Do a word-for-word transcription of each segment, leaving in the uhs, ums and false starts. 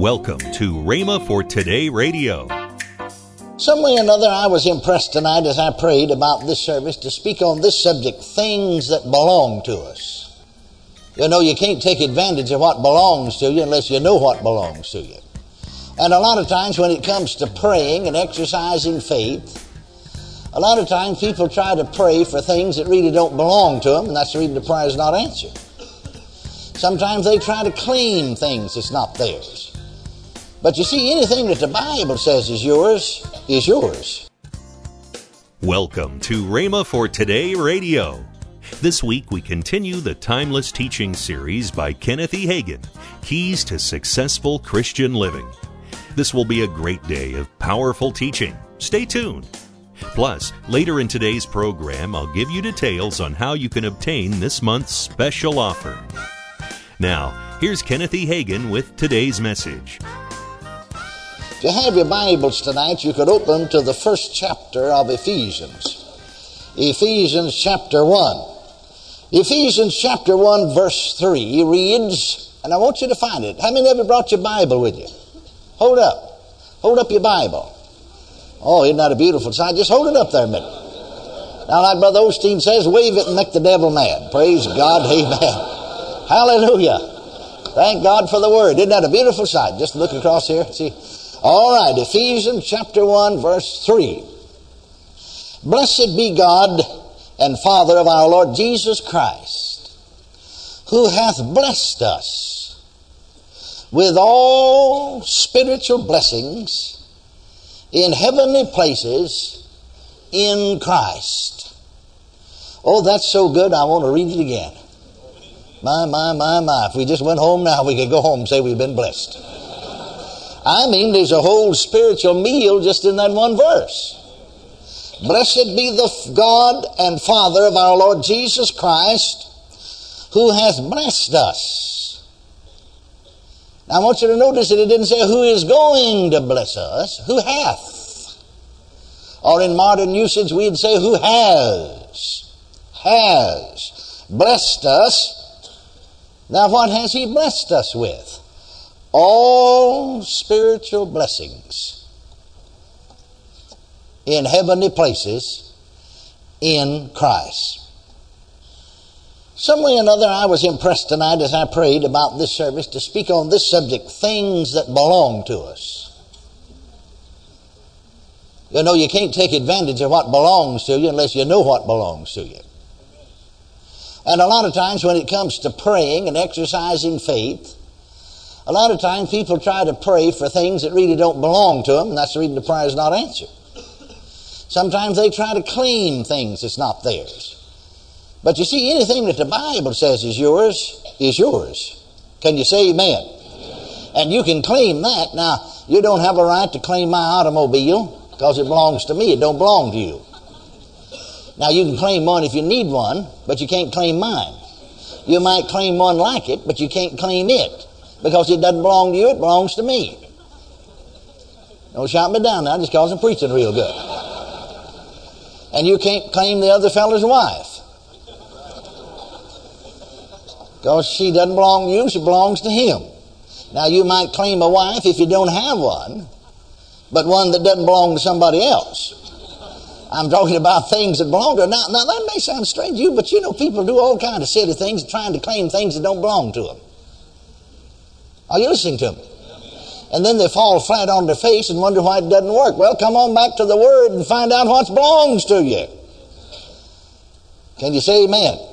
Welcome to Rhema for Today Radio. Some way or another, I was impressed tonight as I prayed about this service to speak on this subject, things that belong to us. You know, you can't take advantage of what belongs to you unless you know what belongs to you. And a lot of times when it comes to praying and exercising faith, a lot of times people try to pray for things that really don't belong to them, and that's the reason the prayer is not answered. Sometimes they try to claim things that's not theirs. But you see, anything that the Bible says is yours, is yours. Welcome to Rhema for Today Radio. This week we continue the timeless teaching series by Kenneth E. Hagin, Keys to Successful Christian Living. This will be a great day of powerful teaching. Stay tuned. Plus, later in today's program, I'll give you details on how you can obtain this month's special offer. Now, here's Kenneth E. Hagin with today's message. If you have your Bibles tonight, you could open to the first chapter of Ephesians. Ephesians chapter one. Ephesians chapter one verse three reads, and I want you to find it. How many of you brought your Bible with you? Hold up. Hold up your Bible. Oh, isn't that a beautiful sight? Just hold it up there a minute. Now, like Brother Osteen says, wave it and make the devil mad. Praise God. Amen. Hallelujah. Thank God for the Word. Isn't that a beautiful sight? Just look across here. See? All right, Ephesians chapter one, verse three. Blessed be God and Father of our Lord Jesus Christ, who hath blessed us with all spiritual blessings in heavenly places in Christ. Oh, that's so good, I want to read it again. My, my, my, my. If we just went home now, we could go home and say we've been blessed. I mean, there's a whole spiritual meal just in that one verse. Blessed be the God and Father of our Lord Jesus Christ, who hath blessed us. Now, I want you to notice that it didn't say who is going to bless us, who hath. Or in modern usage, we'd say who has, has blessed us. Now, what has he blessed us with? All spiritual blessings in heavenly places in Christ. Some way or another, I was impressed tonight as I prayed about this service to speak on this subject, things that belong to us. You know, you can't take advantage of what belongs to you unless you know what belongs to you. And a lot of times when it comes to praying and exercising faith, a lot of times people try to pray for things that really don't belong to them, and that's the reason the prayer is not answered. Sometimes they try to claim things that's not theirs. But you see, anything that the Bible says is yours, is yours. Can you say amen? Amen. And you can claim that. Now, you don't have a right to claim my automobile because it belongs to me. It don't belong to you. Now, you can claim one if you need one, but you can't claim mine. You might claim one like it, but you can't claim it. Because it doesn't belong to you, it belongs to me. Don't shout me down now, just because I'm preaching real good. And you can't claim the other fella's wife. Because she doesn't belong to you, she belongs to him. Now you might claim a wife if you don't have one, but one that doesn't belong to somebody else. I'm talking about things that belong to her. Now, now that may sound strange to you, but you know people do all kinds of silly things trying to claim things that don't belong to them. Are you listening to me? And then they fall flat on their face and wonder why it doesn't work. Well, come on back to the Word and find out what belongs to you. Can you say amen? Amen.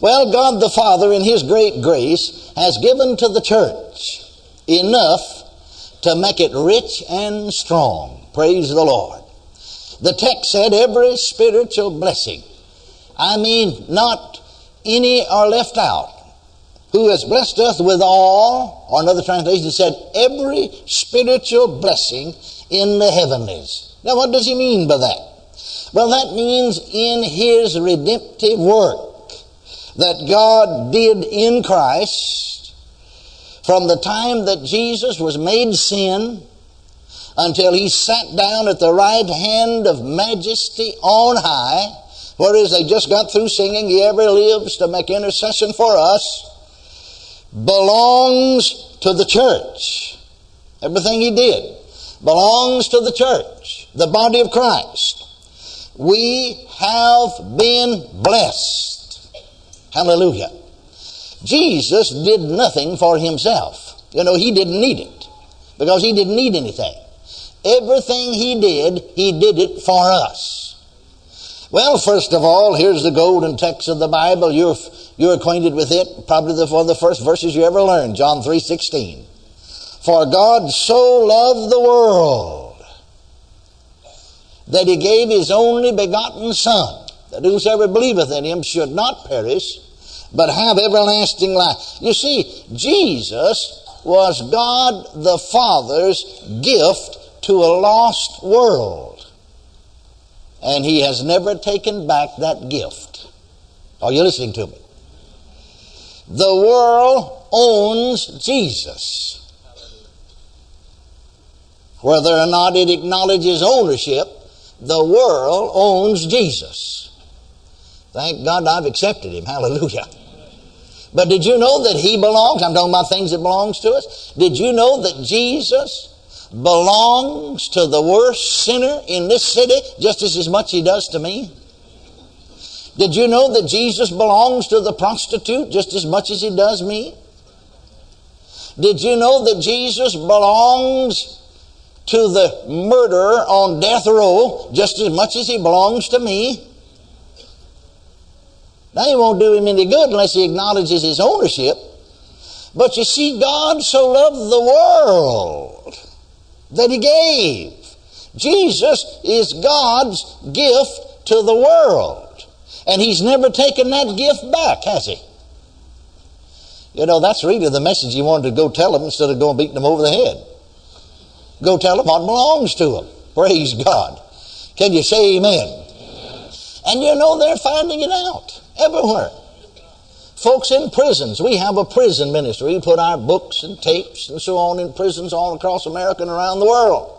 Well, God the Father in His great grace has given to the church enough to make it rich and strong. Praise the Lord. The text said every spiritual blessing. I mean, not any are left out. Who has blessed us with all, or another translation said, every spiritual blessing in the heavenlies. Now, what does he mean by that? Well, that means in his redemptive work that God did in Christ from the time that Jesus was made sin until he sat down at the right hand of majesty on high, whereas they just got through singing, He ever lives to make intercession for us. belongs to the church. Everything he did belongs to the church, the body of Christ. We have been blessed. Hallelujah. Jesus did nothing for himself. You know, he didn't need it because he didn't need anything. Everything he did, he did it for us. Well, first of all, here's the golden text of the Bible. You're, you're acquainted with it, probably the, one of the first verses you ever learned, John three sixteen. For God so loved the world that he gave his only begotten Son, that whosoever believeth in him should not perish, but have everlasting life. You see, Jesus was God the Father's gift to a lost world. And he has never taken back that gift. Are you listening to me? The world owns Jesus. Whether or not it acknowledges ownership, the world owns Jesus. Thank God I've accepted him. Hallelujah. But did you know that he belongs? I'm talking about things that belongs to us. Did you know that Jesus belongs to the worst sinner in this city just as much he does to me? Did you know that Jesus belongs to the prostitute just as much as he does me? Did you know that Jesus belongs to the murderer on death row just as much as he belongs to me? Now, it won't do him any good unless he acknowledges his ownership. But you see, God so loved the world that he gave. Jesus is God's gift to the world. And he's never taken that gift back, has he? You know, that's really the message he wanted to go tell them instead of going beating them over the head. Go tell them what belongs to them. Praise God. Can you say amen? Amen. And you know, they're finding it out everywhere. Folks in prisons, we have a prison ministry. We put our books and tapes and so on in prisons all across America and around the world.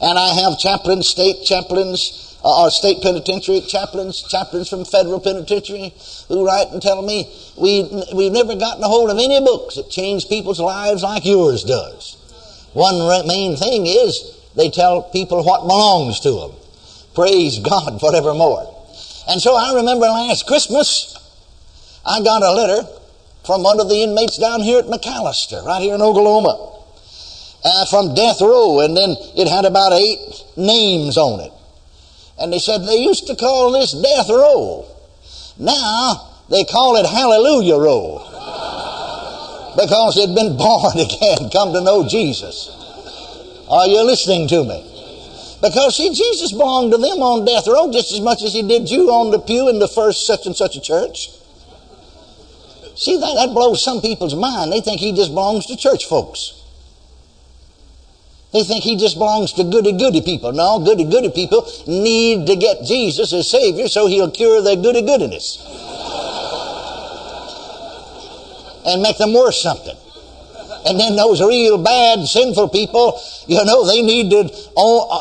And I have chaplains, state chaplains, uh, or state penitentiary chaplains, chaplains from federal penitentiary who write and tell me, we, we've never gotten a hold of any books that change people's lives like yours does. One main thing is they tell people what belongs to them. Praise God forevermore. And so I remember last Christmas, I got a letter from one of the inmates down here at McAllister, right here in Oklahoma, uh, from death row, and then it had about eight names on it. And they said they used to call this death row. Now they call it hallelujah row because they'd been born again, come to know Jesus. Are you listening to me? Because, see, Jesus belonged to them on death row just as much as he did you on the pew in the first such and such a church. See, that, that blows some people's mind. They think he just belongs to church folks. They think he just belongs to goody-goody people. No, goody-goody people need to get Jesus as Savior so he'll cure their goody-goodiness. And make them worth something. And then those real bad, sinful people, you know, they need to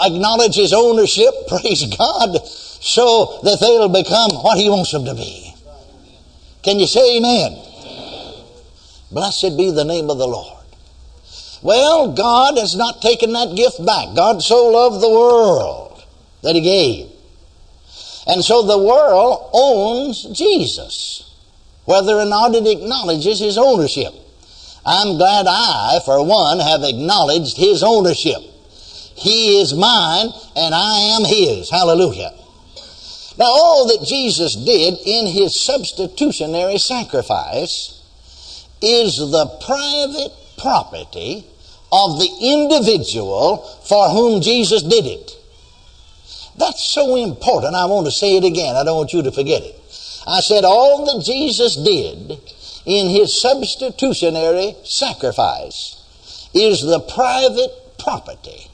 acknowledge his ownership, praise God, so that they'll become what he wants them to be. Can you say amen? Amen? Blessed be the name of the Lord. Well, God has not taken that gift back. God so loved the world that he gave. And so the world owns Jesus, whether or not it acknowledges his ownership. I'm glad I, for one, have acknowledged his ownership. He is mine and I am his. Hallelujah. Now, all that Jesus did in his substitutionary sacrifice is the private property of the individual for whom Jesus did it. That's so important. I want to say it again. I don't want you to forget it. I said all that Jesus did in his substitutionary sacrifice is the private property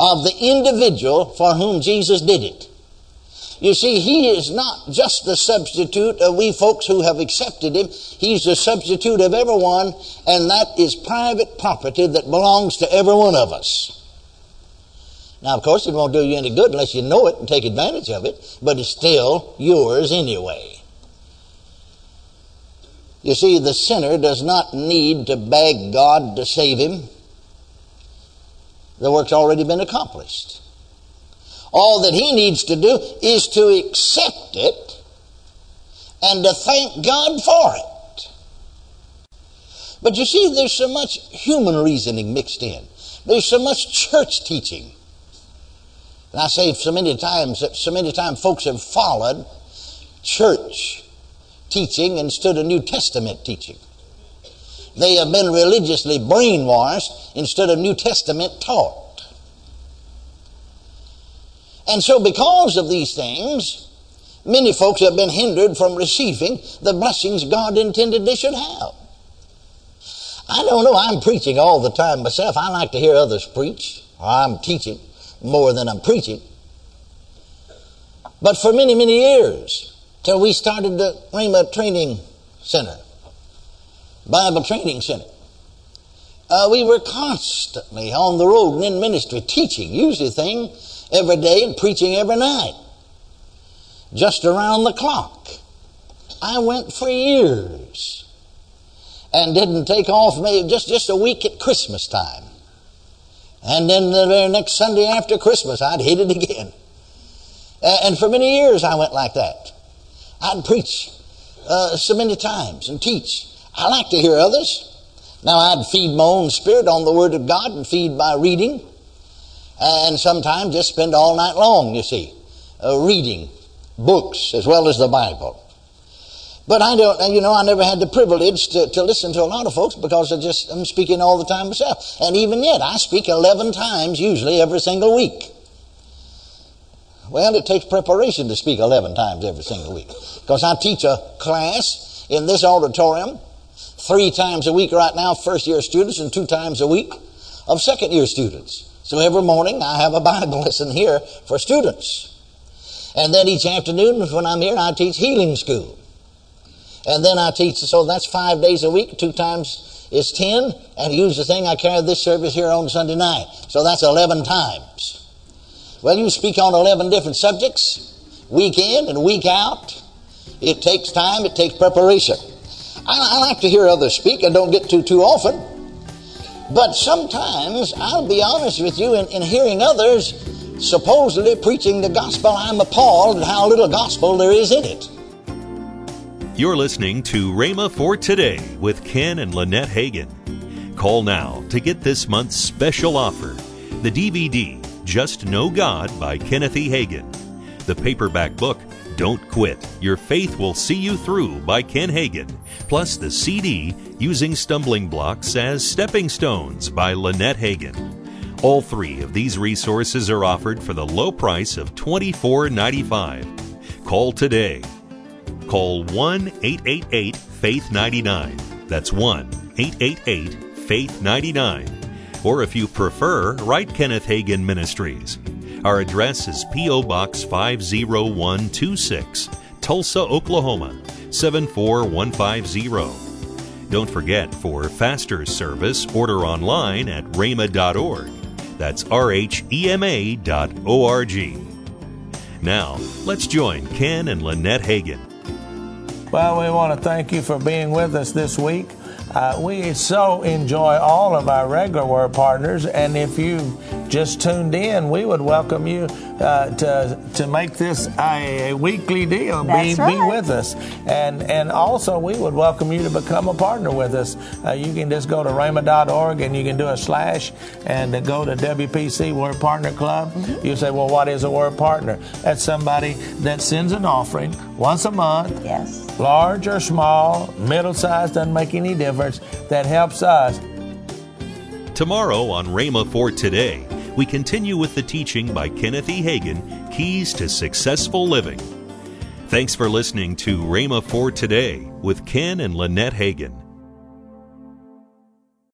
of the individual for whom Jesus did it. You see, he is not just the substitute of we folks who have accepted him. He's the substitute of everyone, and that is private property that belongs to every one of us. Now, of course, it won't do you any good unless you know it and take advantage of it, but it's still yours anyway. You see, the sinner does not need to beg God to save him. The work's already been accomplished. All that he needs to do is to accept it and to thank God for it. But you see, there's so much human reasoning mixed in. There's so much church teaching. And I say so many times that so many times folks have followed church teaching instead of New Testament teaching. They have been religiously brainwashed instead of New Testament taught. And so because of these things, many folks have been hindered from receiving the blessings God intended they should have. I don't know, I'm preaching all the time myself. I like to hear others preach. I'm teaching more than I'm preaching. But for many, many years, till we started the Rhema Training Center, Bible Training Center, uh, we were constantly on the road and in ministry teaching, usually things every day and preaching every night, just around the clock. I went for years and didn't take off, maybe just, just a week at Christmas time. And then the very next Sunday after Christmas, I'd hit it again. And for many years, I went like that. I'd preach uh, so many times and teach. I like to hear others. Now, I'd feed my own spirit on the Word of God and feed by reading. And sometimes just spend all night long, you see, uh, reading books as well as the Bible. But I don't, you know, I never had the privilege to, to listen to a lot of folks because I just, I'm speaking all the time myself. And even yet, I speak eleven times usually every single week. Well, it takes preparation to speak eleven times every single week because I teach a class in this auditorium three times a week right now, first-year students, and two times a week of second-year students. So every morning I have a Bible lesson here for students. And then each afternoon when I'm here, I teach healing school. And then I teach, so that's five days a week, two times is ten, and use the thing I carry this service here on Sunday night. So that's eleven times. Well, you speak on eleven different subjects, week in and week out. It takes time, it takes preparation. I, I like to hear others speak, I don't get to too often. But sometimes, I'll be honest with you, in, in hearing others supposedly preaching the gospel, I'm appalled at how little gospel there is in it. You're listening to Rhema for Today with Ken and Lynette Hagin. Call now to get this month's special offer, the D V D, Just Know God by Kenneth E. Hagin, the paperback book, Don't Quit, Your Faith Will See You Through by Ken Hagin, plus the C D, Using Stumbling Blocks as Stepping Stones by Lynette Hagin. All three of these resources are offered for the low price of twenty-four dollars and ninety-five cents. Call today. Call one eight eight eight, faith nine nine. That's one eight eight eight, faith nine nine. Or if you prefer, write Kenneth Hagin Ministries. Our address is P O. Box five oh one two six, Tulsa, Oklahoma, seven four one five zero. Don't forget, for faster service, order online at rhema dot org. That's R-H-E-M-A dot O-R-G. Now, let's join Ken and Lynette Hagin. Well, we want to thank you for being with us this week. Uh, we so enjoy all of our regular Word Partners, and if you just tuned in, we would welcome you uh, to to make this a, a weekly deal. That's be, right. be with us, and and also we would welcome you to become a partner with us. Uh, you can just go to rhema dot org and you can do a slash and uh, go to W P C Word Partner Club. Mm-hmm. You say, well, what is a Word Partner? That's somebody that sends an offering once a month. Yes. Large or small, middle-sized, doesn't make any difference. That helps us. Tomorrow on Rhema for Today, we continue with the teaching by Kenneth E. Hagin, Keys to Successful Living. Thanks for listening to Rhema for Today with Ken and Lynette Hagin.